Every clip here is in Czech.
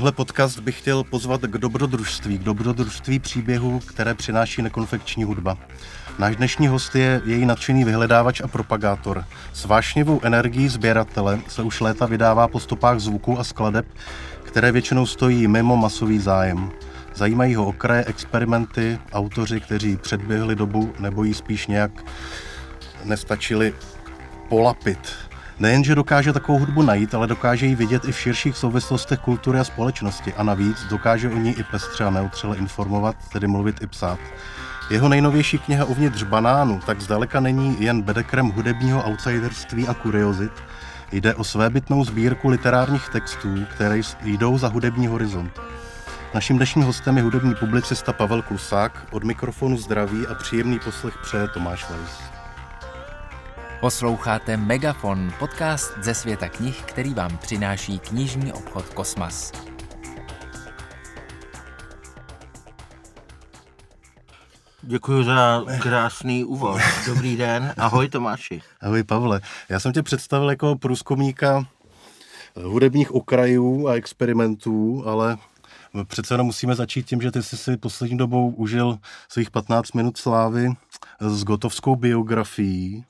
Tenhle podcast bych chtěl pozvat k dobrodružství příběhů, které přináší nekonfekční hudba. Náš dnešní host je její nadšený vyhledávač a propagátor. S vášnivou energií sběratele se už léta vydává po stopách zvuků a skladeb, které většinou stojí mimo masový zájem. Zajímají ho okraje, experimenty, autoři, kteří předběhli dobu nebo ji spíš nějak nestačili polapit. Nejenže dokáže takovou hudbu najít, ale dokáže ji vidět i v širších souvislostech kultury a společnosti a navíc dokáže o ní i pestře a neutřele informovat, tedy mluvit i psát. Jeho nejnovější kniha Uvnitř banánu tak zdaleka není jen bedekrem hudebního outsiderství a kuriozit. Jde o svébytnou sbírku literárních textů, které jdou za hudební horizont. Naším dnešním hostem je hudební publicista Pavel Klusák. Od mikrofonu zdraví a příjemný poslech přeje Tomáš Vajský. Posloucháte Megafon, podcast ze světa knih, který vám přináší knižní obchod Kosmas. Děkuji za krásný úvod. Dobrý den. Ahoj Tomáši. Ahoj Pavle. Já jsem tě představil jako průzkumníka hudebních okrajů a experimentů, ale přece jenom musíme začít tím, že ty jsi si poslední dobou užil svých 15 minut slávy s gotovskou biografií.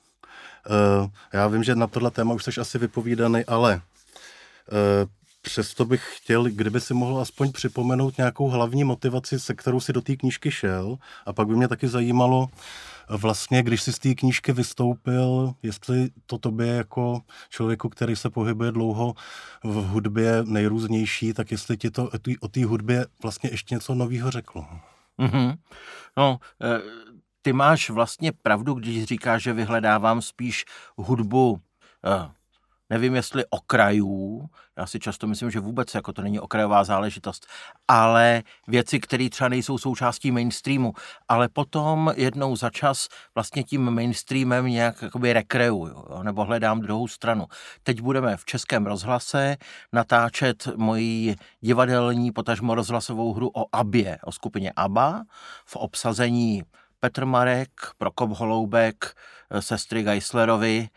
Já vím, že na tohle téma už jsi asi vypovídaný, ale přesto bych chtěl, kdyby si mohl aspoň připomenout nějakou hlavní motivaci, se kterou si do té knížky šel, a pak by mě taky zajímalo vlastně, když jsi z té knížky vystoupil, jestli to tobě jako člověku, který se pohybuje dlouho v hudbě nejrůznější, tak jestli ti to o té hudbě vlastně ještě něco nového řeklo. Mm-hmm. No, ty máš vlastně pravdu, když říkáš, že vyhledávám spíš hudbu, nevím jestli okrajů, já si často myslím, že vůbec jako to není okrajová záležitost, ale věci, které třeba nejsou součástí mainstreamu, ale potom jednou za čas vlastně tím mainstreamem nějak jakoby rekreju, nebo hledám druhou stranu. Teď budeme v Českém rozhlase natáčet moji divadelní, potažmo rozhlasovou hru o ABBě, o skupině ABBA v obsazení Petr Marek, Prokop Holoubek, sestry Geislerovi,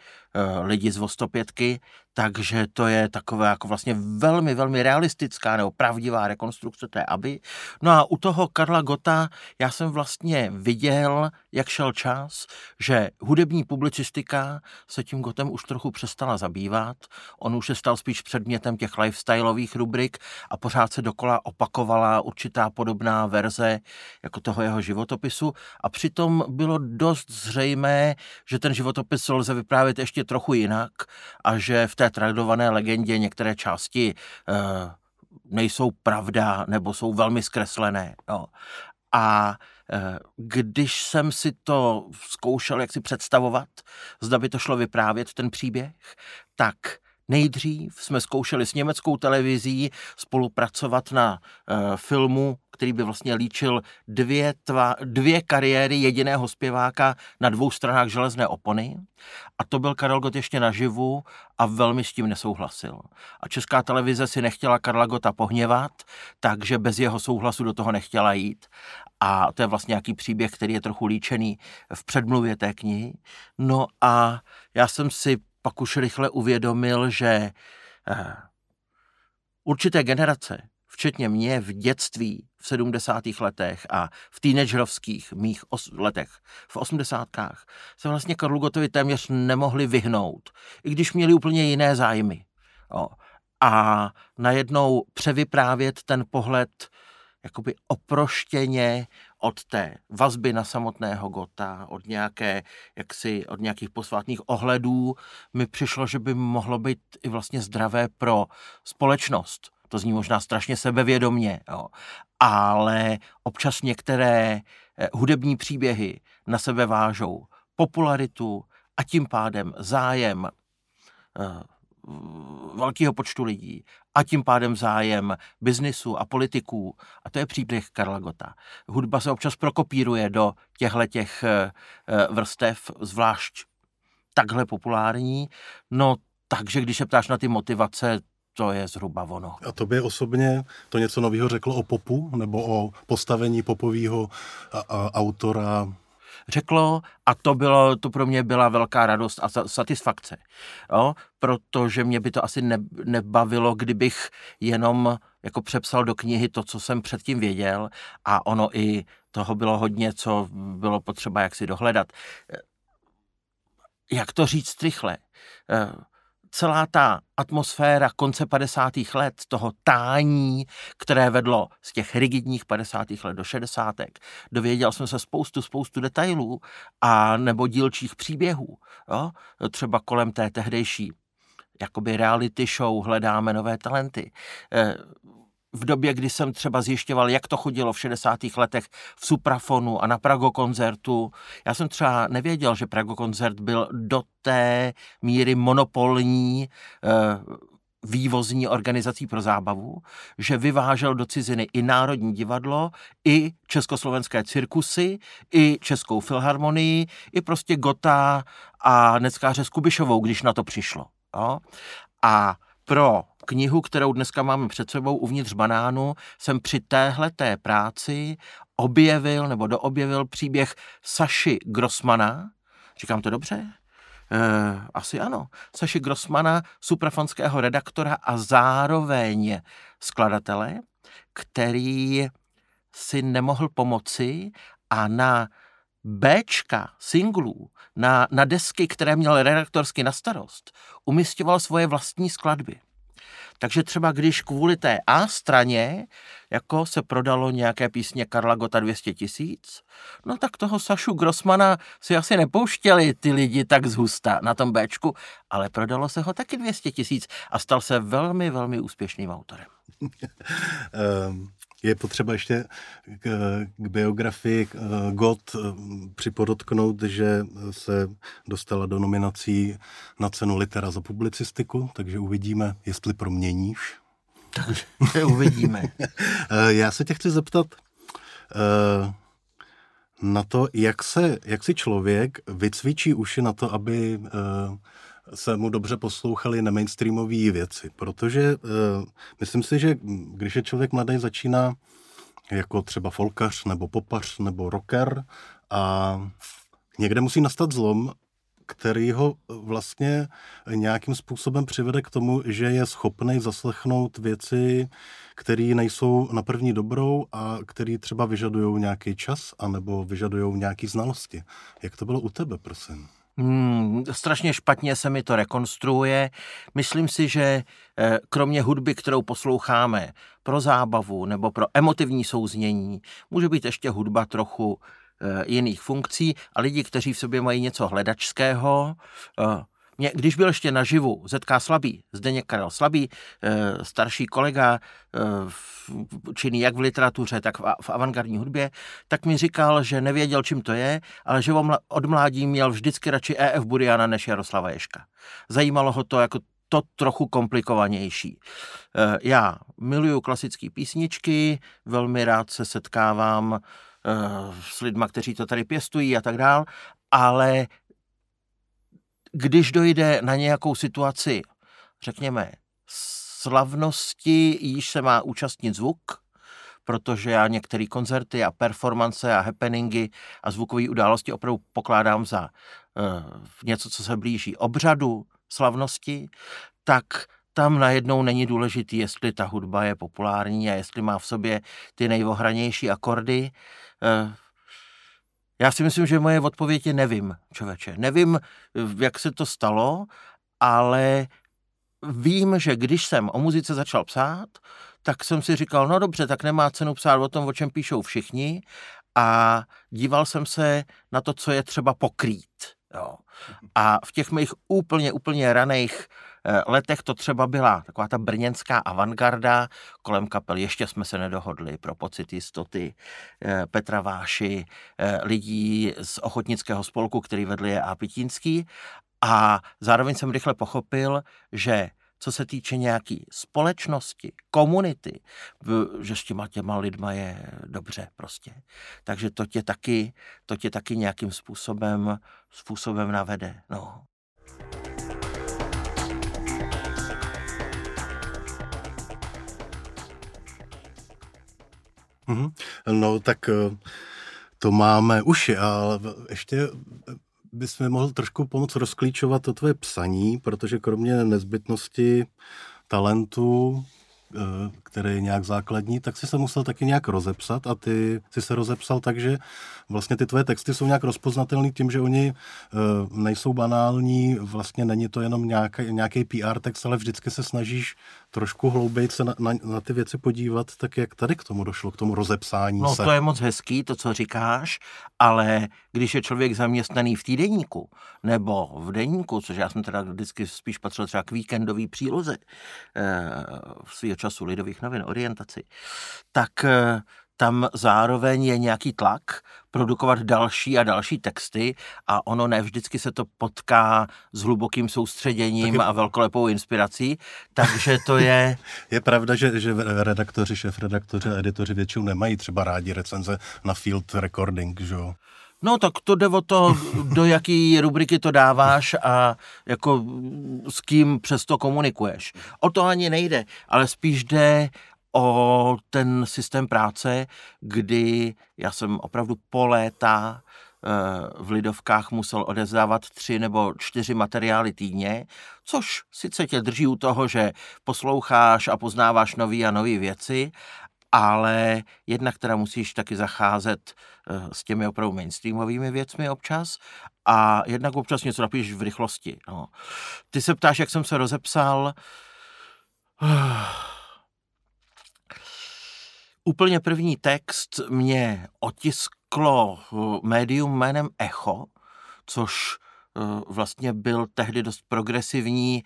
lidi z Vostopětky, takže to je taková jako vlastně velmi, velmi realistická nebo pravdivá rekonstrukce té ABBY. No a u toho Karla Gotta já jsem vlastně viděl, jak šel čas, že hudební publicistika se tím Gottem už trochu přestala zabývat. On už se stal spíš předmětem těch lifestyleových rubrik a pořád se dokola opakovala určitá podobná verze jako toho jeho životopisu a přitom bylo dost zřejmé, že ten životopis lze vyprávět ještě trochu jinak a že v té tradované legendě některé části nejsou pravda nebo jsou velmi zkreslené. No. A když jsem si to zkoušel, jak si představovat, zda by to šlo vyprávět, ten příběh, tak nejdřív jsme zkoušeli s německou televizí spolupracovat na filmu, který by vlastně líčil dvě kariéry jediného zpěváka na dvou stranách železné opony. A to byl Karel Gott ještě naživu a velmi s tím nesouhlasil. A Česká televize si nechtěla Karla Gotta pohněvat, takže bez jeho souhlasu do toho nechtěla jít. A to je vlastně nějaký příběh, který je trochu líčený v předmluvě té knihy. No a já jsem si pak už rychle uvědomil, že určité generace, včetně mě v dětství v 70. letech a v teenagerovských mých letech, v 80. se vlastně Karlu Gottovi téměř nemohli vyhnout, i když měli úplně jiné zájmy. O. A najednou převyprávět ten pohled jakoby oproštěně od té vazby na samotného Gotta, od nějakých posvátných ohledů, mi přišlo, že by mohlo být i vlastně zdravé pro společnost. To zní možná strašně sebevědomně, jo. Ale občas některé hudební příběhy na sebe vážou popularitu a tím pádem zájem velkého počtu lidí a tím pádem zájem biznisu a politiků. A to je příběh Karla Gotta. Hudba se občas prokopíruje do těchhletěch vrstev, zvlášť takhle populární. No takže, když se ptáš na ty motivace, to je zhruba ono. A tobě osobně to něco nového řeklo o popu nebo o postavení popového autora? řeklo a to pro mě byla velká radost a satisfakce, jo? Protože mě by to asi nebavilo, kdybych jenom jako přepsal do knihy to, co jsem předtím věděl, a ono i toho bylo hodně, co bylo potřeba jaksi dohledat. Jak to říct rychle? Celá ta atmosféra konce 50. let, toho tání, které vedlo z těch rigidních 50. let do 60. Dověděl jsem se spoustu detailů a nebo dílčích příběhů. Jo? Třeba kolem té tehdejší jakoby reality show Hledáme nové talenty. V době, kdy jsem třeba zjišťoval, jak to chodilo v 60. letech v Suprafonu a na Pragokoncertu. Já jsem třeba nevěděl, že Pragokoncert byl do té míry monopolní vývozní organizací pro zábavu, že vyvážel do ciziny i Národní divadlo, i Československé cirkusy, i Českou filharmonii, i prostě Gotta a neckáře s Kubišovou, když na to přišlo. Jo? A pro knihu, kterou dneska máme před sebou, Uvnitř banánu, jsem při téhleté práci objevil nebo doobjevil příběh Saši Grossmana, říkám to dobře? Asi ano. Saši Grossmana, suprafonského redaktora a zároveň skladatele, který si nemohl pomoci a na Bčka singlů, na desky, které měl redaktorsky na starost, umisťoval svoje vlastní skladby. Takže třeba když kvůli té A straně jako se prodalo nějaké písně Karla Gotta 200 000, no tak toho Sašu Grossmana si asi nepouštěli ty lidi tak zhusta na tom Bčku, ale prodalo se ho taky 200 000 a stal se velmi, velmi úspěšným autorem. Je potřeba ještě k biografii Gott připodotknout, že se dostala do nominací na cenu Litera za publicistiku, takže uvidíme, jestli proměníš. Takže uvidíme. Já se tě chci zeptat na to, jak si člověk vycvičí uši na to, aby se mu dobře poslouchali nemainstreamové věci, protože myslím si, že když je člověk mladý, začíná jako třeba folkař, nebo popař, nebo rocker a někde musí nastat zlom, který ho vlastně nějakým způsobem přivede k tomu, že je schopný zaslechnout věci, které nejsou na první dobrou a které třeba vyžadují nějaký čas anebo vyžadují nějaké znalosti. Jak to bylo u tebe, prosím? Strašně špatně se mi to rekonstruuje. Myslím si, že kromě hudby, kterou posloucháme pro zábavu nebo pro emotivní souznění, může být ještě hudba trochu jiných funkcí a lidi, kteří v sobě mají něco hledačského. Mě, když byl ještě naživu Zdeněk Slabý, Zdeněk Karel Slabý, starší kolega, činný jak v literatuře, tak v avantgardní hudbě, tak mi říkal, že nevěděl, čím to je, ale že od mládí měl vždycky radši E.F. Buriana než Jaroslava Ježka. Zajímalo ho to jako to trochu komplikovanější. Já miluju klasické písničky, velmi rád se setkávám s lidma, kteří to tady pěstují a tak dál, ale když dojde na nějakou situaci, řekněme, slavnosti, již se má účastnit zvuk, protože já některé koncerty a performance a happeningy a zvukové události opravdu pokládám za něco, co se blíží obřadu slavnosti, tak tam najednou není důležitý, jestli ta hudba je populární a jestli má v sobě ty nejohranější akordy. Já si myslím, že moje odpověď je nevím, člověče. Nevím, jak se to stalo, ale vím, že když jsem o muzice začal psát, tak jsem si říkal, no dobře, tak nemá cenu psát o tom, o čem píšou všichni, a díval jsem se na to, co je třeba pokrýt. Jo. A v těch mých úplně raných letech to třeba byla taková ta brněnská avantgarda kolem kapel Ještě jsme se nedohodli, Pro pocit jistoty, Petra Váši, lidí z ochotnického spolku, který vedli je A. Pitínský, a zároveň jsem rychle pochopil, že co se týče nějaký společnosti, komunity, že s těma lidma je dobře prostě. Takže to tě taky nějakým způsobem navede. No. No tak To máme uši, ale ještě bychom mohl trošku pomoct rozklíčovat to tvoje psaní, protože kromě nezbytnosti talentu, který je nějak základní, tak si se musel taky nějak rozepsat a ty si se rozepsal tak, že vlastně ty tvoje texty jsou nějak rozpoznatelný tím, že oni nejsou banální, vlastně není to jenom nějaký PR text, ale vždycky se snažíš trošku hlouběji se na ty věci podívat, tak jak tady k tomu došlo, k tomu rozepsání se. No to je moc hezký, to, co říkáš, ale když je člověk zaměstnaný v týdeníku nebo v deníku, což já jsem teda vždycky spíš patřil třeba k víkendový příloze svýho času Lidových novin, orientaci, tak tam zároveň je nějaký tlak produkovat další a další texty a ono ne vždycky se to potká s hlubokým soustředěním a velkolepou inspirací, takže to je... Je pravda, že redaktoři, šéfredaktoři a editoři většinou nemají třeba rádi recenze na field recording, že jo? No tak to jde o to, do jaký rubriky to dáváš a jako s kým přes to komunikuješ. O to ani nejde, ale spíš jde o ten systém práce, kdy já jsem opravdu po léta v Lidovkách musel odevzdávat 3 nebo 4 materiály týdně, což sice tě drží u toho, že posloucháš a poznáváš nový a nový věci, ale jednak teda musíš taky zacházet s těmi opravdu mainstreamovými věcmi občas a jednak občas něco napíš v rychlosti. No. Ty se ptáš, jak jsem se rozepsal... Úplně první text mě otisklo médium jménem Echo, což vlastně byl tehdy dost progresivní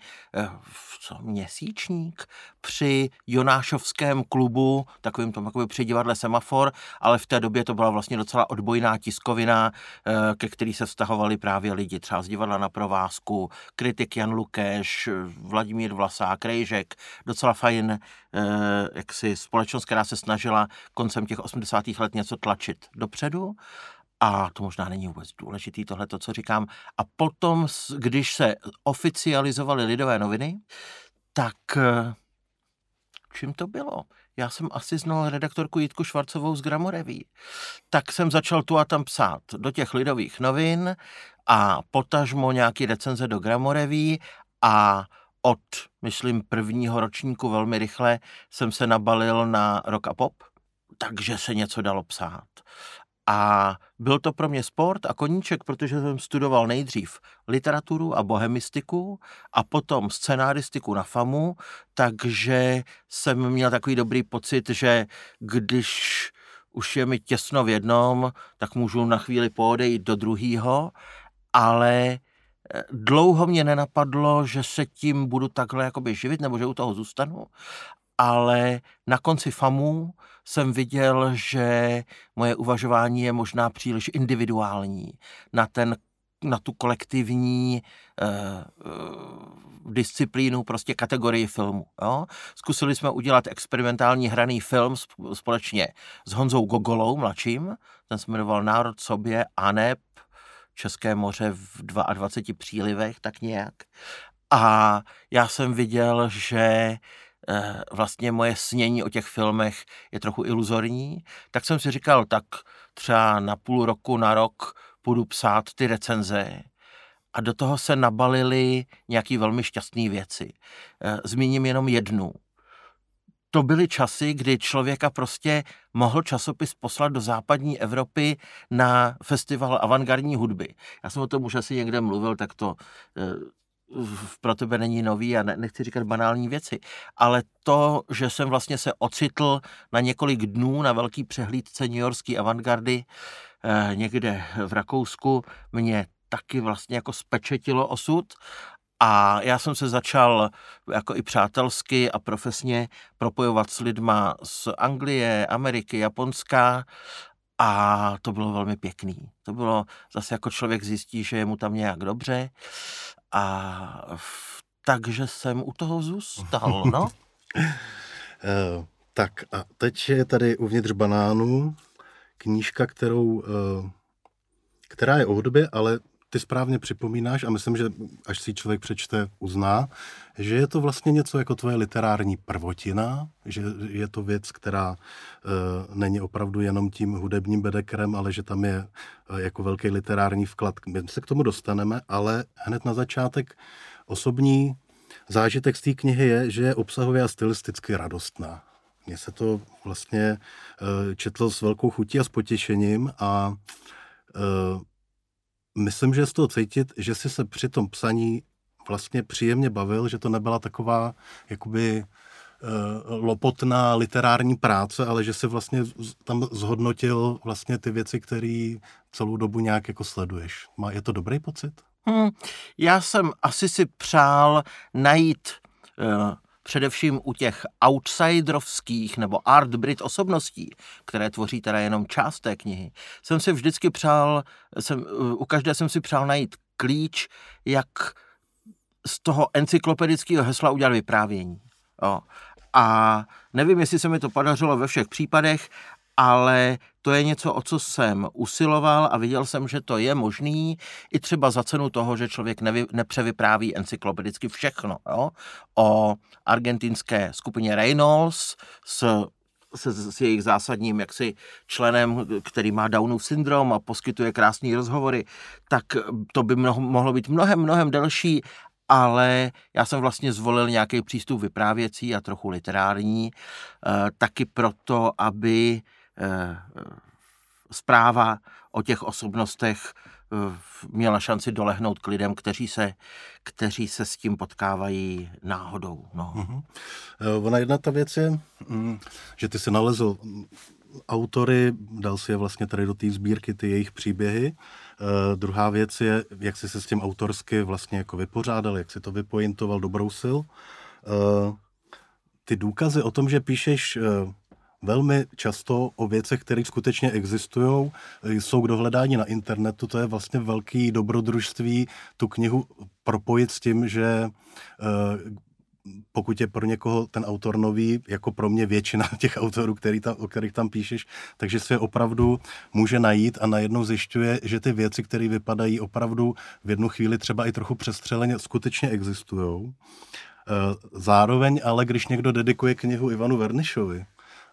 měsíčník při Jonášovském klubu, takovým tom jakoby při divadle Semafor, ale v té době to byla vlastně docela odbojná tiskovina, ke který se vztahovali právě lidi třeba z divadla na provázku, kritik Jan Lukeš, Vladimír Vlasák, Rejžek, docela fajn jaksi společnost, která se snažila koncem těch 80. let něco tlačit dopředu. A to možná není vůbec důležitý, tohleto, co říkám. A potom, když se oficializovaly Lidové noviny, tak čím to bylo? Já jsem asi znal redaktorku Jitku Švarcovou z Gramorevue. Tak jsem začal tu a tam psát do těch Lidových novin a potažmo nějaký recenze do Gramorevue a od, myslím, prvního ročníku velmi rychle jsem se nabalil na rock a pop, takže se něco dalo psát. A byl to pro mě sport a koníček, protože jsem studoval nejdřív literaturu a bohemistiku a potom scenaristiku na FAMU, takže jsem měl takový dobrý pocit, že když už je mi těsno v jednom, tak můžu na chvíli poodejít do druhýho, ale dlouho mě nenapadlo, že se tím budu takhle jakoby živit nebo že u toho zůstanu. Ale na konci FAMU jsem viděl, že moje uvažování je možná příliš individuální na tu kolektivní disciplínu, prostě kategorii filmu. Jo? Zkusili jsme udělat experimentální hraný film společně s Honzou Gogolou, mladším, ten se jmenoval Národ sobě, aneb České moře v 22 přílivech, tak nějak. A já jsem viděl, že vlastně moje snění o těch filmech je trochu iluzorní, tak jsem si říkal, tak třeba na půl roku, na rok půjdu psát ty recenze a do toho se nabalily nějaký velmi šťastné věci. Zmíním jenom jednu. To byly časy, kdy člověka prostě mohl časopis poslat do západní Evropy na festival avantgardní hudby. Já jsem o tom už asi někde mluvil, tak to... pro tebe není nový a nechci říkat banální věci, ale to, že jsem vlastně se ocitl na několik dnů na velký přehlídce newyorský avantgardy někde v Rakousku, mě taky vlastně jako spečetilo osud a já jsem se začal jako i přátelsky a profesně propojovat s lidma z Anglie, Ameriky, Japonska a to bylo velmi pěkný. To bylo zase jako člověk zjistí, že je mu tam nějak dobře. Takže jsem u toho zůstal, no. Tak a teď je tady Uvnitř banánů knížka, která je o hudbě, ale ty správně připomínáš a myslím, že až si člověk přečte, uzná, že je to vlastně něco jako tvoje literární prvotina, že je to věc, která není opravdu jenom tím hudebním bedekrem, ale že tam je jako velký literární vklad. My se k tomu dostaneme, ale hned na začátek osobní zážitek z té knihy je, že je obsahově a stylisticky radostná. Mně se to vlastně četlo s velkou chutí a s potěšením a myslím, že je z toho cítit, že jsi se při tom psaní vlastně příjemně bavil, že to nebyla taková jakoby lopotná literární práce, ale že jsi vlastně tam zhodnotil vlastně ty věci, které celou dobu nějak jako sleduješ. Je to dobrý pocit? Já jsem asi si přál najít především u těch outsiderovských nebo art Brit osobností, které tvoří teda jenom část té knihy, jsem si vždycky přál, u každé jsem si přál najít klíč, jak z toho encyklopedického hesla udělat vyprávění. Jo. A nevím, jestli se mi to podařilo ve všech případech, ale to je něco, o co jsem usiloval a viděl jsem, že to je možný i třeba za cenu toho, že člověk nepřevypráví encyklopedicky všechno. Jo? O argentinské skupině Reynols s jejich zásadním jaksi členem, který má Downův syndrom a poskytuje krásné rozhovory, tak to by mohlo být mnohem delší, ale já jsem vlastně zvolil nějaký přístup vyprávěcí a trochu literární, taky proto, aby zpráva o těch osobnostech měla šanci dolehnout k lidem, kteří se s tím potkávají náhodou. No. Ona jedna ta věc je, že ty jsi nalezl autory, dal si je vlastně tady do té sbírky, ty jejich příběhy. Druhá věc je, jak jsi se s tím autorsky vlastně jako vypořádal, jak jsi to vypointoval, dobrousil. Ty důkazy o tom, že píšeš velmi často o věcech, které skutečně existují, jsou k dohledání na internetu. To je vlastně velký dobrodružství tu knihu propojit s tím, že pokud je pro někoho ten autor nový, jako pro mě většina těch autorů, o kterých tam píšeš, takže se opravdu může najít a najednou zjišťuje, že ty věci, které vypadají opravdu v jednu chvíli třeba i trochu přestřeleně, skutečně existují. Zároveň ale, když někdo dedikuje knihu Ivanu Vernišovi,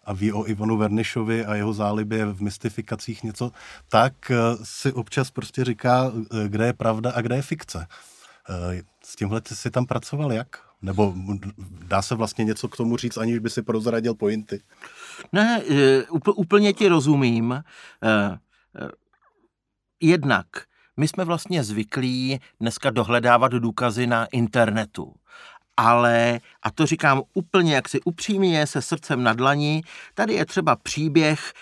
a ví o Ivanu Vernišovi a jeho zálibě v mystifikacích něco, tak si občas prostě říká, kde je pravda a kde je fikce. S tímhle jsi tam pracoval jak? Nebo dá se vlastně něco k tomu říct, aniž by si prozradil pointy? Ne, úplně ti rozumím. Jednak, my jsme vlastně zvyklí dneska dohledávat důkazy na internetu. Ale, a to říkám úplně jaksi upřímně, se srdcem na dlani, tady je třeba příběh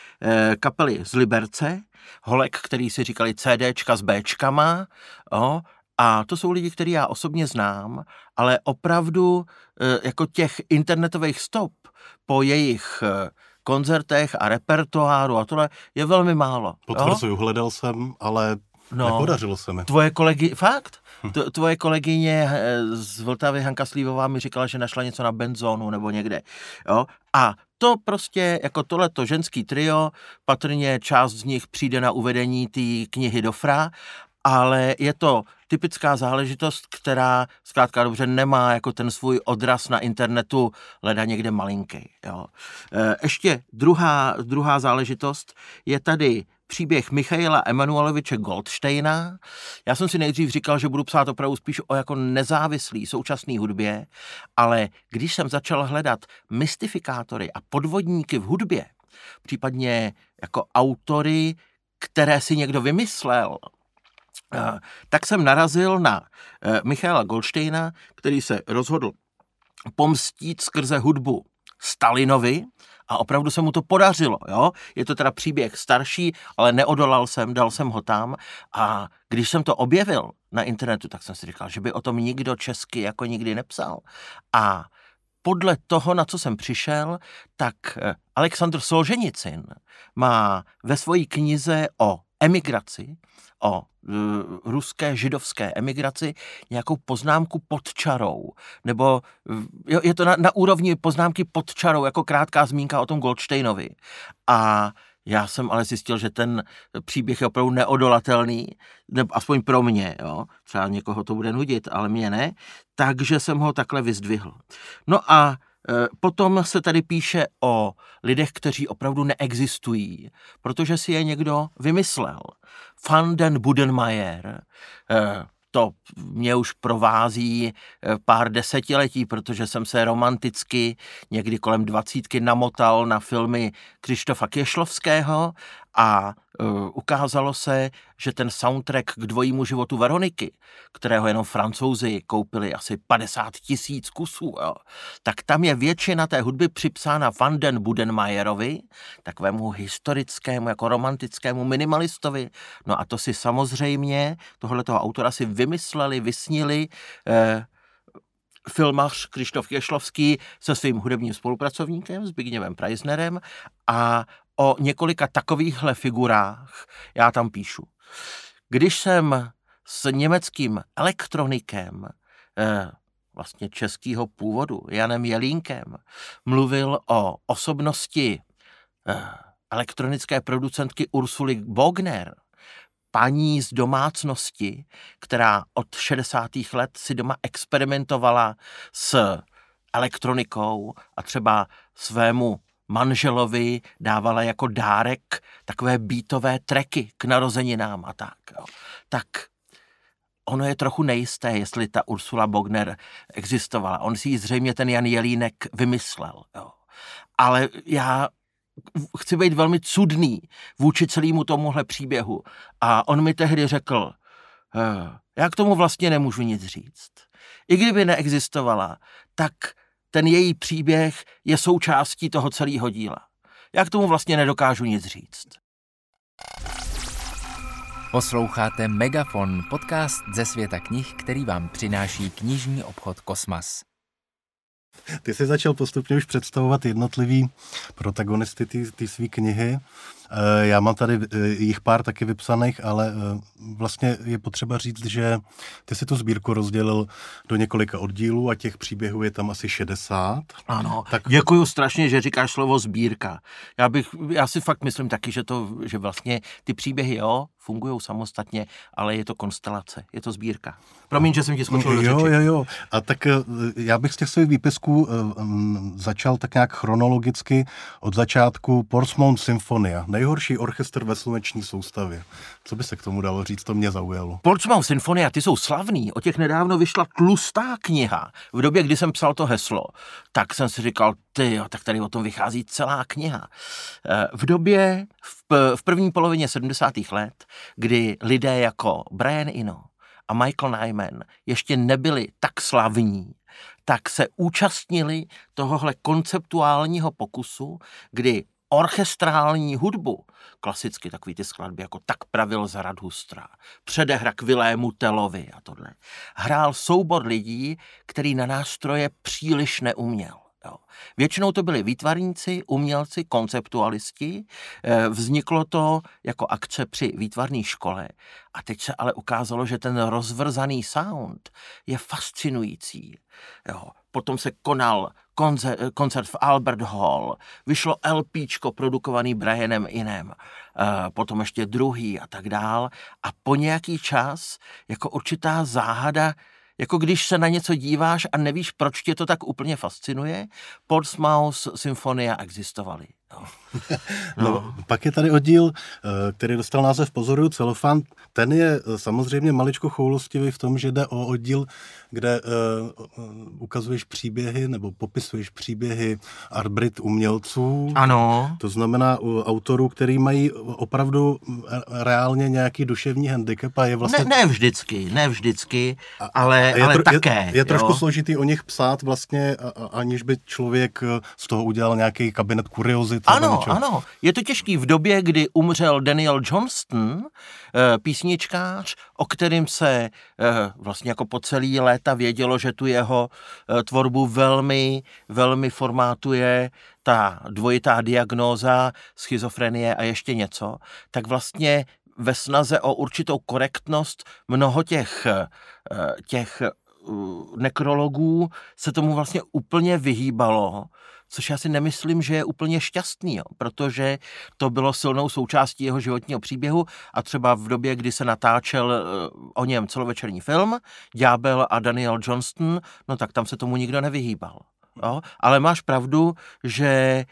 kapely z Liberce, holek, který si říkali CDčka s Bčkama, jo, a to jsou lidi, který já osobně znám, ale opravdu jako těch internetových stop po jejich koncertech a repertoáru a tohle je velmi málo. Potvrzuju, hledal jsem, ale... No, nepodařilo se mi. Tvoje kolegyně z Vltavy Hanka Slívová mi říkala, že našla něco na Benzonu nebo někde. Jo? A to prostě, jako tohleto ženský trio, patrně část z nich přijde na uvedení té knihy do FRA, ale je to typická záležitost, která zkrátka dobře nemá jako ten svůj odraz na internetu, leda někde malinký. Jo? Ještě druhá záležitost je tady příběh Michaila Emanueloviče Goldsteina. Já jsem si nejdřív říkal, že budu psát opravdu spíš o jako nezávislý současné hudbě, ale když jsem začal hledat mystifikátory a podvodníky v hudbě, případně jako autory, které si někdo vymyslel, tak jsem narazil na Michaela Goldsteina, který se rozhodl pomstít skrze hudbu Stalinovi, a opravdu se mu to podařilo, jo. Je to teda příběh starší, ale neodolal jsem, dal jsem ho tam a když jsem to objevil na internetu, tak jsem si říkal, že by o tom nikdo česky jako nikdy nepsal. A podle toho, na co jsem přišel, tak Alexandr Solženicin má ve své knize o emigraci, o ruské židovské emigraci, nějakou poznámku pod čarou. Nebo je to na úrovni poznámky pod čarou, jako krátká zmínka o tom Goldsteinovi. A Já jsem ale zjistil, že ten příběh je opravdu neodolatelný, aspoň pro mě, jo. Třeba někoho to bude nudit, ale mě ne, takže jsem ho takhle vyzdvihl. No a potom se tady píše o lidech, kteří opravdu neexistují, protože si je někdo vymyslel. Van den Budenmayer, to mě už provází pár desetiletí, protože jsem se romanticky někdy kolem 20 namotal na filmy Krištofa Kešlovského a ukázalo se, že ten soundtrack k Dvojímu životu Veroniky, kterého jenom Francouzi koupili asi 50 000 kusů, jo, tak tam je většina té hudby připsána Van den Budenmayerovi, takovému historickému, jako romantickému minimalistovi. No a to si samozřejmě, tohohletoho autora si vymysleli, vysnili filmař Krištof Kešlovský se svým hudebním spolupracovníkem Zbigněvem Preisnerem a o několika takovýchhle figurách já tam píšu. Když jsem s německým elektronikem, vlastně českého původu, Janem Jelínkem, mluvil o osobnosti elektronické producentky Ursuly Bogner, paní z domácnosti, která od 60. let si doma experimentovala s elektronikou a třeba svému manželovi dávala jako dárek takové beatové tracky k narozeninám a tak. Jo. Tak ono je trochu nejisté, jestli ta Ursula Bogner existovala. On si ji zřejmě ten Jan Jelínek vymyslel. Jo. Ale já chci být velmi cudný vůči celému tomuhle příběhu. A on mi tehdy řekl, já k tomu vlastně nemůžu nic říct. I kdyby neexistovala, tak ten její příběh je součástí toho celého díla. Já k tomu vlastně nedokážu nic říct. Posloucháte Megafon, podcast ze světa knih, který vám přináší knižní obchod Kosmas. Ty jsi začal postupně už představovat jednotlivý protagonisty ty své knihy. Já mám tady jich pár taky vypsaných, ale vlastně je potřeba říct, že ty si tu sbírku rozdělil do několika oddílů a těch příběhů je tam asi 60. Ano, tak děkuju strašně, že říkáš slovo sbírka. Já si fakt myslím taky, že vlastně ty příběhy, jo, fungují samostatně, ale je to konstelace, je to sbírka. Promiň, že jsem ti skočil do řeči. Jo. A tak já bych z těch svých výpisků začal tak nějak chronologicky od začátku Portsmouth Sinfonia. Nejhorší orchestr ve sluneční soustavě. Co by se k tomu dalo říct, to mě zaujalo. Portsmouth Sinfonia, ty jsou slavný. O těch nedávno vyšla tlustá kniha. V době, kdy jsem psal to heslo, tak jsem si říkal, tak tady o tom vychází celá kniha. V první polovině 70. let, kdy lidé jako Brian Eno a Michael Nyman ještě nebyli tak slavní, tak se účastnili tohohle konceptuálního pokusu, kdy orchestrální hudbu, klasicky takový ty skladby, jako Tak pravil Zaradhustra, Předehra k Vilému Telovi a tohle, hrál soubor lidí, který na nástroje příliš neuměl. Jo. Většinou to byli výtvarníci, umělci, konceptualisti. Vzniklo to jako akce při výtvarné škole. A teď se ale ukázalo, že ten rozvrzaný sound je fascinující. Jo. Potom se konal koncert v Albert Hall, vyšlo LPčko produkovaný Brianem Enem, potom ještě druhý a tak dál. A po nějaký čas jako určitá záhada, jako když se na něco díváš a nevíš, proč tě to tak úplně fascinuje, Portsmouth Sinfonia existovaly. No, pak je tady oddíl, který dostal název Pozoruju celofán. Ten je samozřejmě maličko choulostivý v tom, že jde o oddíl, kde ukazuješ příběhy nebo popisuješ příběhy arbitr umělců. Ano. To znamená autorů, který mají opravdu reálně nějaký duševní handicap a je vlastně... Ne vždycky, ale také. Je trošku složitý o nich psát vlastně, aniž by člověk z toho udělal nějaký kabinet kuriozit. Ano, je to těžký v době, kdy umřel Daniel Johnston, písničkář, o kterým se vlastně jako po celý léta vědělo, že tu jeho tvorbu velmi, velmi formátuje ta dvojitá diagnóza, schizofrenie a ještě něco, tak vlastně ve snaze o určitou korektnost mnoho těch nekrologů se tomu vlastně úplně vyhýbalo, což já si nemyslím, že je úplně šťastný, jo, protože to bylo silnou součástí jeho životního příběhu a třeba v době, kdy se natáčel o něm celovečerní film Ďábel a Daniel Johnston, no tak tam se tomu nikdo nevyhýbal. Jo. Ale máš pravdu, že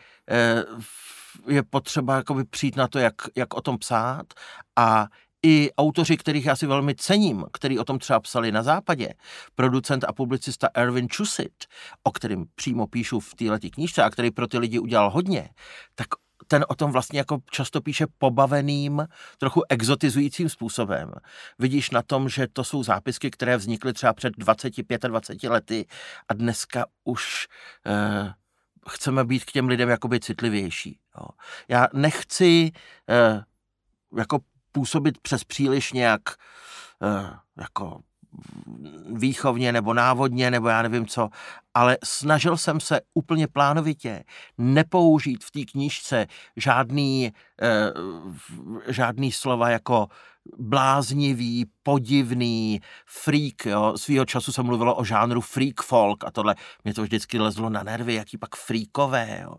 je potřeba jakoby přijít na to, jak o tom psát a i autoři, kterých já si velmi cením, který o tom třeba psali na západě, producent a publicista Erwin Chusett, o kterém přímo píšu v této knížce a který pro ty lidi udělal hodně, tak ten o tom vlastně jako často píše pobaveným, trochu exotizujícím způsobem. Vidíš na tom, že to jsou zápisky, které vznikly třeba před 25 lety a dneska už chceme být k těm lidem jakoby citlivější. Jo. Já nechci jako působit přes příliš nějak jako výchovně nebo návodně, nebo já nevím co, ale snažil jsem se úplně plánovitě nepoužít v té knížce žádný slova jako bláznivý, podivný, freak, jo. Svýho času se mluvilo o žánru freak folk a tohle. Mě to vždycky lezlo na nervy, jaký pak freakové, jo.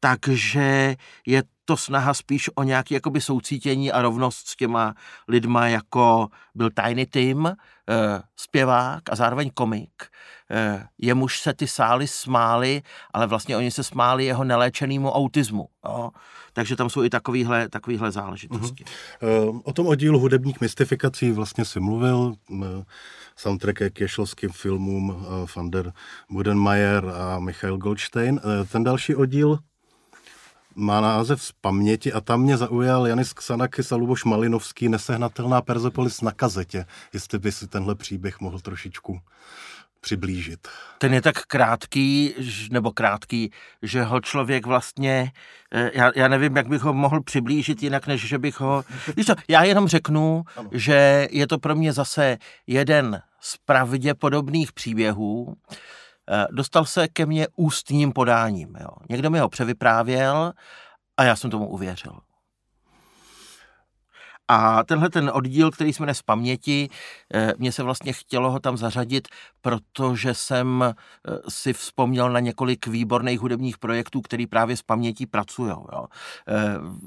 Takže je to snaha spíš o nějaké jakoby soucítění a rovnost s těma lidma, jako byl Tiny Tim, zpěvák a zároveň komik. Jemuž se ty sály smály, ale vlastně oni se smáli jeho neléčenému autismu. Jo? Takže tam jsou i takovýhle záležitosti. O tom oddílu hudebních mystifikací vlastně si mluvil. Soundtrack k ješlovským filmům Van den Budenmayer a Michael Goldstein. Ten další oddíl má název Z paměti a tam mě zaujal Janis Xanakis a Luboš Malinovský, Nesehnatelná Persepolis na kazetě. Jestli by si tenhle příběh mohl trošičku přiblížit. Ten je tak krátký, že ho člověk vlastně, já nevím, jak bych ho mohl přiblížit jinak, než že bych ho... Já jenom řeknu, ano, že je to pro mě zase jeden z pravděpodobných příběhů. Dostal se ke mně ústním podáním. Jo. Někdo mi ho převyprávěl a já jsem tomu uvěřil. A tenhle ten oddíl, který jsme dnes z paměti, mě se vlastně chtělo ho tam zařadit, protože jsem si vzpomněl na několik výborných hudebních projektů, který právě z paměti pracujou. Jo.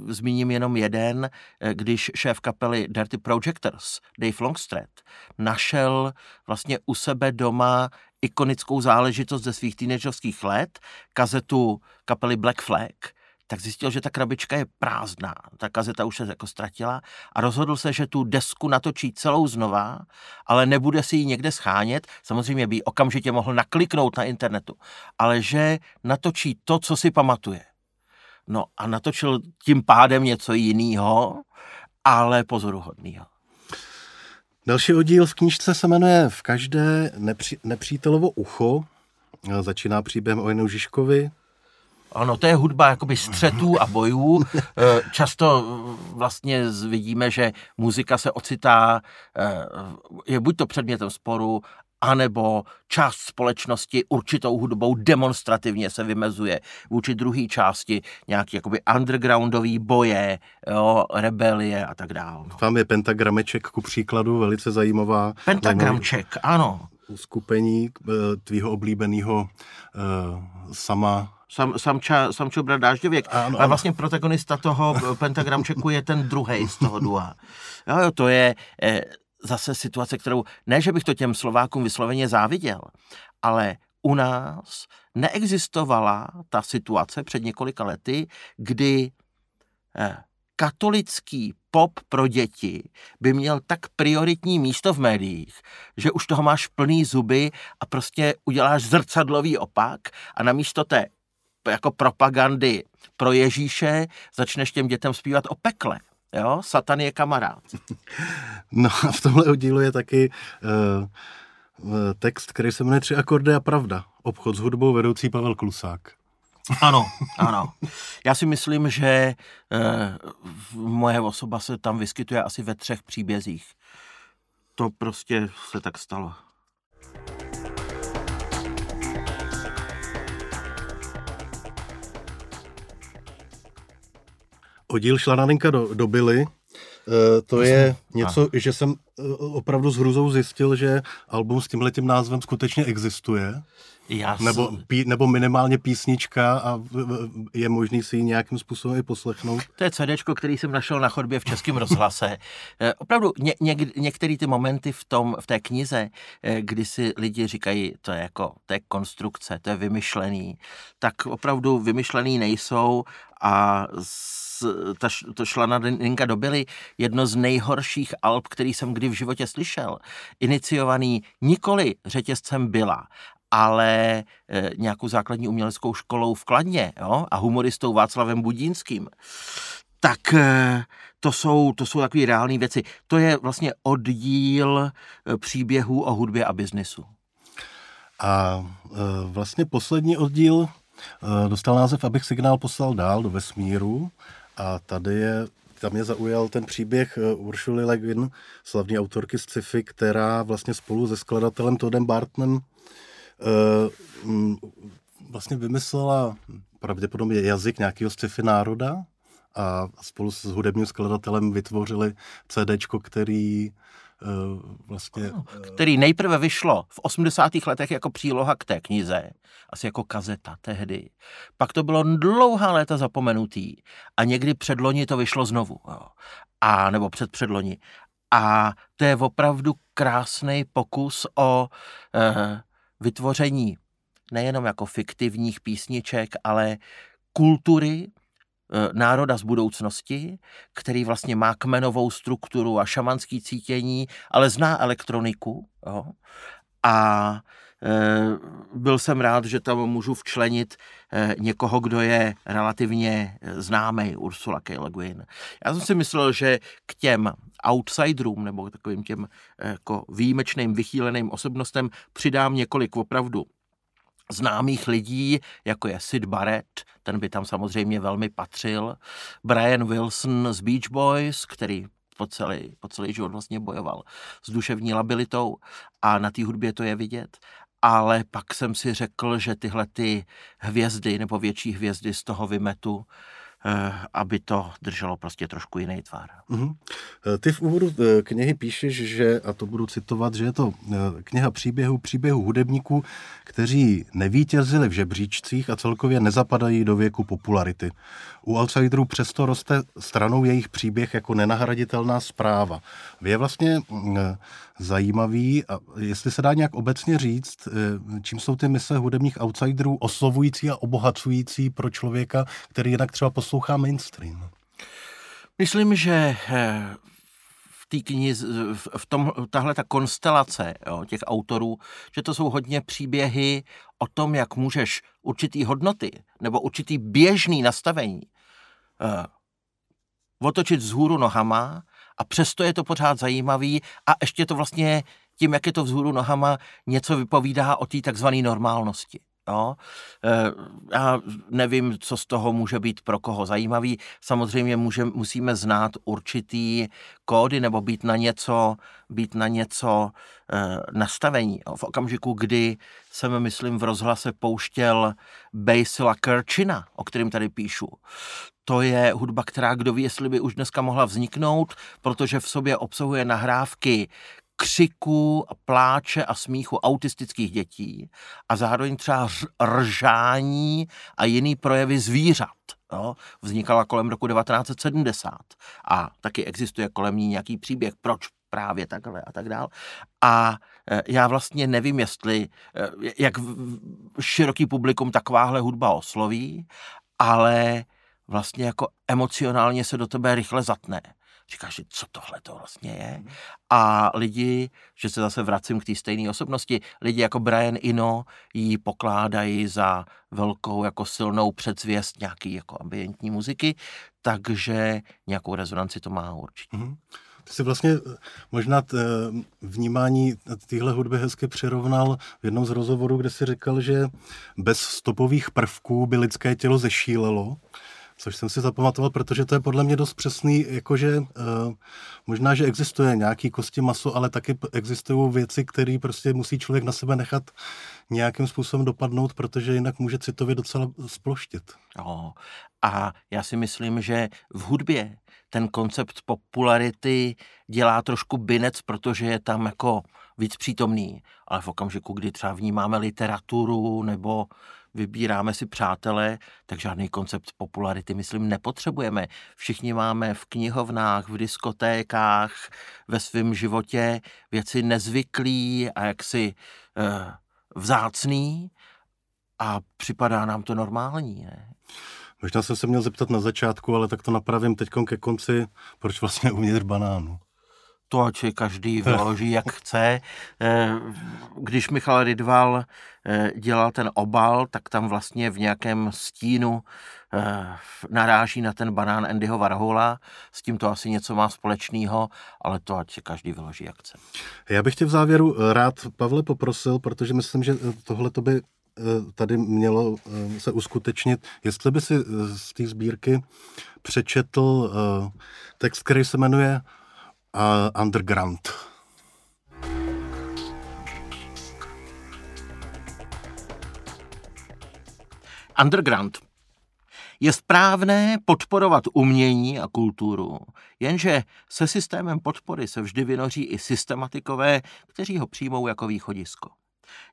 Zmíním jenom jeden, když šéf kapely Dirty Projectors, Dave Longstreth, našel vlastně u sebe doma ikonickou záležitost ze svých teenagerovských let, kazetu kapely Black Flag, tak zjistil, že ta krabička je prázdná. Ta kazeta už se jako ztratila a rozhodl se, že tu desku natočí celou znova, ale nebude si ji někde schánět. Samozřejmě by ji okamžitě mohl nakliknout na internetu, ale že natočí to, co si pamatuje. No a natočil tím pádem něco jiného, ale pozoruhodného. Další oddíl v knížce se jmenuje V každé nepřítelovo ucho. Začíná příběhem o Janu Žižkovi. Ano, to je hudba jakoby střetů a bojů. Často vlastně vidíme, že muzika se ocitá, je buď to předmětem sporu, anebo část společnosti určitou hudbou demonstrativně se vymezuje vůči druhé části, nějaký jakoby undergroundový boje, jo, rebelie a tak dále. No. Tam je Pentagramček ku příkladu, velice zajímavá. Pentagramček, ano. Skupení tvýho oblíbeného Samčo Bradážděvěk. Ale vlastně protagonista toho Pentagramčeku je ten druhý z toho dua. Jo, to je zase situace, kterou, ne, že bych to těm Slovákům vysloveně záviděl, ale u nás neexistovala ta situace před několika lety, kdy katolický pop pro děti by měl tak prioritní místo v médiích, že už toho máš plný zuby a prostě uděláš zrcadlový opak a namísto té jako propagandy pro Ježíše začneš těm dětem zpívat o pekle. Jo? Satan je kamarád. No a v tomhle oddílu je taky text, který se jmenuje Tři akordy a pravda. Obchod s hudbou vedoucí Pavel Klusák. Ano. Já si myslím, že moje osoba se tam vyskytuje asi ve 3 příbězích. To prostě se tak stalo. Oddíl Šla Naninka do Bily, to je něco, že jsem opravdu s hrůzou zjistil, že album s tímhletím názvem skutečně existuje? Nebo minimálně písnička a je možný si ji nějakým způsobem i poslechnout? To je CDčko, který jsem našel na chodbě v Českém rozhlase. Opravdu některé ty momenty v té knize, kdy si lidi říkají, to je konstrukce, to je vymyšlený, tak opravdu vymyšlený nejsou a to šlanalinka dobily jedno z nejhorších alb, který jsem kdy v životě slyšel. Iniciovaný nikoli řetězcem Byla, ale nějakou základní uměleckou školou v Kladně, jo? A humoristou Václavem Budínským. Tak to jsou takové reální věci. To je vlastně oddíl příběhů o hudbě a biznisu. A vlastně poslední oddíl dostal název Abych signál poslal dál do vesmíru. A tam mě zaujal ten příběh Uršuly Le Guin, slavné autorky z sci-fi, která vlastně spolu se skladatelem Toddem Bartonem vlastně vymyslela pravděpodobně jazyk nějakého sci-fi národa a spolu s hudebním skladatelem vytvořili CDčko, který vlastně... Který nejprve vyšlo v 80. letech jako příloha k té knize, asi jako kazeta tehdy. Pak to bylo dlouhá léta zapomenutý a někdy předloni to vyšlo znovu. A nebo předpředloni. A to je opravdu krásný pokus o vytvoření nejenom jako fiktivních písniček, ale kultury národa z budoucnosti, který vlastně má kmenovou strukturu a šamanský cítění, ale zná elektroniku. Jo? A byl jsem rád, že tam můžu včlenit někoho, kdo je relativně známý, Ursula K. Le Guin. Já jsem si myslel, že k těm outsiderům nebo takovým těm jako výjimečným, vychýleným osobnostem přidám několik opravdu známých lidí, jako je Syd Barrett, ten by tam samozřejmě velmi patřil, Brian Wilson z Beach Boys, který po celý život vlastně bojoval s duševní labilitou a na té hudbě to je vidět. Ale pak jsem si řekl, že tyhle ty hvězdy nebo větší hvězdy z toho vymetu, aby to drželo prostě trošku jiný tvar. Mm-hmm. Ty v úvodu knihy píšeš, že, a to budu citovat, že je to kniha příběhů hudebníků, kteří nevítězili v žebříčcích a celkově nezapadají do věku popularity. U outsiderů přesto roste stranou jejich příběh jako nenahraditelná zpráva. Je vlastně zajímavý, a jestli se dá nějak obecně říct, čím jsou ty mise hudebních outsiderů oslovující a obohacující pro člověka, který jinak třeba poslouchá mainstream. Myslím, že v té knize, tahle ta konstelace, jo, těch autorů, že to jsou hodně příběhy o tom, jak můžeš určitý hodnoty nebo určitý běžný nastavení otočit vzhůru nohama a přesto je to pořád zajímavý a ještě to vlastně tím, jak je to vzhůru nohama, něco vypovídá o té takzvané normálnosti. No, já nevím, co z toho může být pro koho zajímavý. Samozřejmě musíme znát určitý kódy nebo být na něco nastavení. V okamžiku, kdy jsem, myslím, v rozhlase pouštěl Basila Kirchina, o kterém tady píšu, to je hudba, která kdo ví, jestli by už dneska mohla vzniknout, protože v sobě obsahuje nahrávky křiku, pláče a smíchu autistických dětí a zároveň třeba ržání a jiný projevy zvířat. No, vznikala kolem roku 1970 a taky existuje kolem ní nějaký příběh, proč právě takhle a tak dál. A já vlastně nevím, jestli, jak široký publikum takováhle hudba osloví, ale vlastně jako emocionálně se do tebe rychle zatne. Říkáš, co tohle to vlastně je? A lidi, že se zase vracím k té stejné osobnosti, lidi jako Brian Eno ji pokládají za velkou, jako silnou předzvěst nějaký jako ambientní muziky, takže nějakou rezonanci to má určitě. Mm-hmm. Ty jsi vlastně možná vnímání téhle hudby hezky přirovnal v jednom z rozhovorů, kde jsi říkal, že bez stopových prvků by lidské tělo zešílelo, což jsem si zapamatoval, protože to je podle mě dost přesný, jakože možná, že existuje nějaký kosti maso, ale taky existují věci, které prostě musí člověk na sebe nechat nějakým způsobem dopadnout, protože jinak může citově docela sploštit. No, a já si myslím, že v hudbě ten koncept popularity dělá trošku binec, protože je tam jako víc přítomný, ale v okamžiku, kdy třeba vnímáme literaturu nebo vybíráme si přátele, tak žádný koncept popularity, myslím, nepotřebujeme. Všichni máme v knihovnách, v diskotékách, ve svém životě věci nezvyklý a jaksi vzácný a připadá nám to normální, ne? Možná jsem se měl zeptat na začátku, ale tak to napravím teď ke konci, proč vlastně uvnitř banánu. To, ať každý vyloží, jak chce. Když Michal Rydval dělal ten obal, tak tam vlastně v nějakém stínu naráží na ten banán Andyho Warhola. S tím to asi něco má společného, ale to, ať každý vyloží, jak chce. Já bych tě v závěru rád, Pavle, poprosil, protože myslím, že tohle to by tady mělo se uskutečnit. Jestli by si z té sbírky přečetl text, který se jmenuje Underground. Underground. Je správné podporovat umění a kulturu, jenže se systémem podpory se vždy vynoří i systematikové, kteří ho přijmou jako východisko.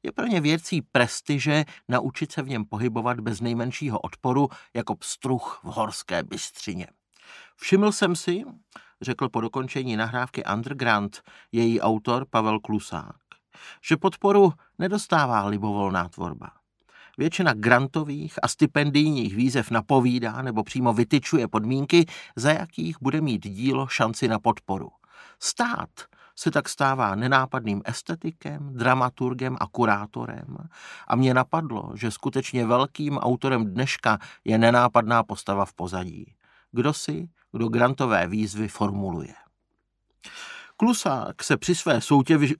Je pro ně věcí prestiže naučit se v něm pohybovat bez nejmenšího odporu jako pstruh v horské bystřině. Všiml jsem si, řekl po dokončení nahrávky Underground její autor Pavel Klusák, že podporu nedostává libovolná tvorba. Většina grantových a stipendijních výzev napovídá nebo přímo vytyčuje podmínky, za jakých bude mít dílo šanci na podporu. Stát se tak stává nenápadným estetikem, dramaturgem a kurátorem. A mě napadlo, že skutečně velkým autorem dneška je nenápadná postava v pozadí. Kdo grantové výzvy formuluje. Klusák se při své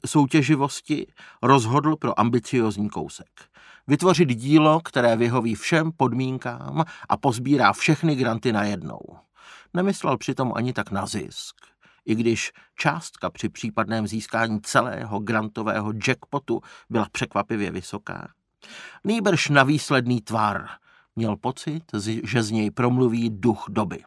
soutěživosti rozhodl pro ambiciozní kousek. Vytvořit dílo, které vyhoví všem podmínkám a pozbírá všechny granty najednou. Nemyslel přitom ani tak na zisk, i když částka při případném získání celého grantového jackpotu byla překvapivě vysoká. Nýbrž na výsledný tvar měl pocit, že z něj promluví duch doby.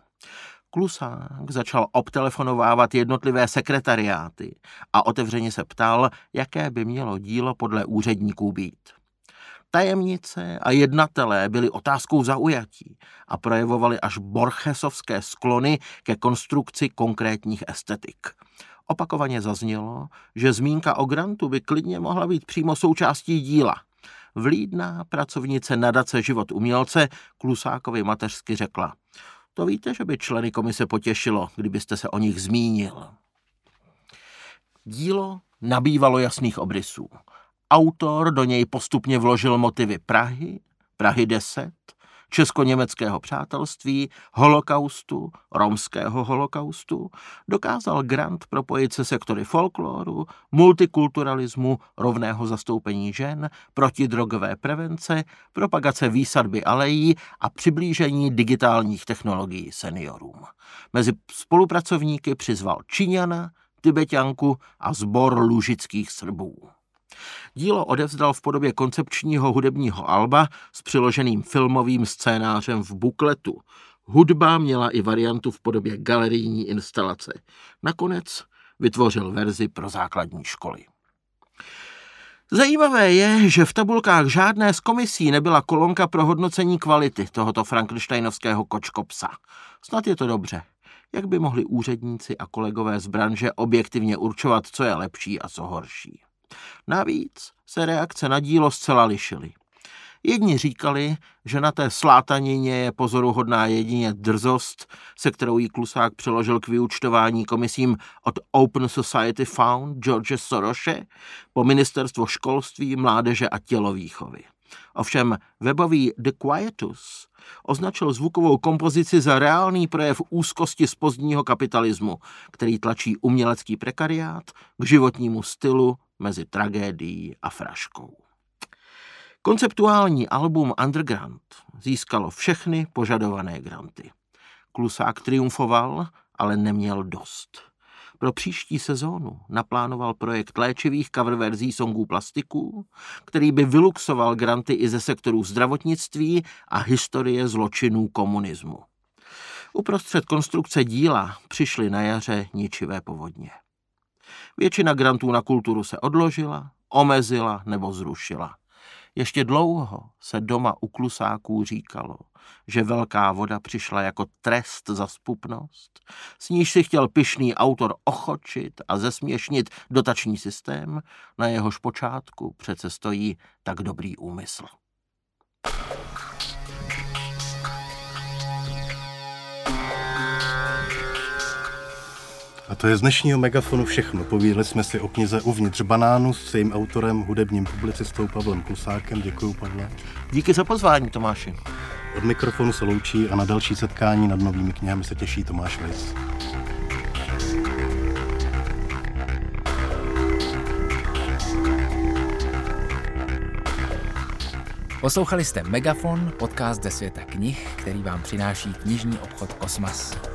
Klusák začal obtelefonovávat jednotlivé sekretariáty a otevřeně se ptal, jaké by mělo dílo podle úředníků být. Tajemnice a jednatelé byli otázkou zaujatí a projevovali až borchesovské sklony ke konstrukci konkrétních estetik. Opakovaně zaznělo, že zmínka o grantu by klidně mohla být přímo součástí díla. Vlídná pracovnice nadace Život umělce Klusákovi mateřsky řekla: to víte, že by členy komise potěšilo, kdybyste se o nich zmínil. Dílo nabývalo jasných obrysů. Autor do něj postupně vložil motivy Prahy, Prahy 10, česko-německého přátelství, holokaustu, romského holokaustu. Dokázal grant propojit se sektory folkloru, multikulturalismu, rovného zastoupení žen, protidrogové prevence, propagace výsadby alejí a přiblížení digitálních technologií seniorům. Mezi spolupracovníky přizval Číňana, Tibetanku a sbor lužických Srbů. Dílo odevzdal v podobě koncepčního hudebního alba s přiloženým filmovým scénářem v bukletu. Hudba měla i variantu v podobě galerijní instalace. Nakonec vytvořil verzi pro základní školy. Zajímavé je, že v tabulkách žádné z komisí nebyla kolonka pro hodnocení kvality tohoto frankensteinovského kočkopsa. Snad je to dobře. Jak by mohli úředníci a kolegové z branže objektivně určovat, co je lepší a co horší? Navíc se reakce na dílo zcela lišily. Jedni říkali, že na té slátanině je pozoruhodná jedině drzost, se kterou jí Klusák přeložil k vyúčtování komisím od Open Society Fund George Sorose po ministerstvo školství, mládeže a tělovýchovy. Ovšem webový The Quietus označil zvukovou kompozici za reálný projev úzkosti z pozdního kapitalismu, který tlačí umělecký prekariát k životnímu stylu mezi tragédií a fraškou. Konceptuální album Underground získalo všechny požadované granty. Klusák triumfoval, ale neměl dost. Pro příští sezónu naplánoval projekt léčivých cover verzí songů plastiků, který by vyluxoval granty i ze sektorů zdravotnictví a historie zločinů komunismu. Uprostřed konstrukce díla přišly na jaře ničivé povodně. Většina grantů na kulturu se odložila, omezila nebo zrušila. Ještě dlouho se doma u Klusáků říkalo, že velká voda přišla jako trest za zpupnost, s níž si chtěl pyšný autor ochočit a zesměšnit dotační systém, na jehož počátku přece stojí tak dobrý úmysl. A to je z dnešního Megafonu všechno. Povídali jsme si o knize Uvnitř banánu s jejím autorem, hudebním publicistou Pavlem Klusákem. Děkuju, Pavle. Díky za pozvání, Tomáši. Od mikrofonu se loučí a na další setkání nad novými knihami se těší Tomáš Vajs. Poslouchali jste Megafon, podcast ze světa knih, který vám přináší knižní obchod Kosmas.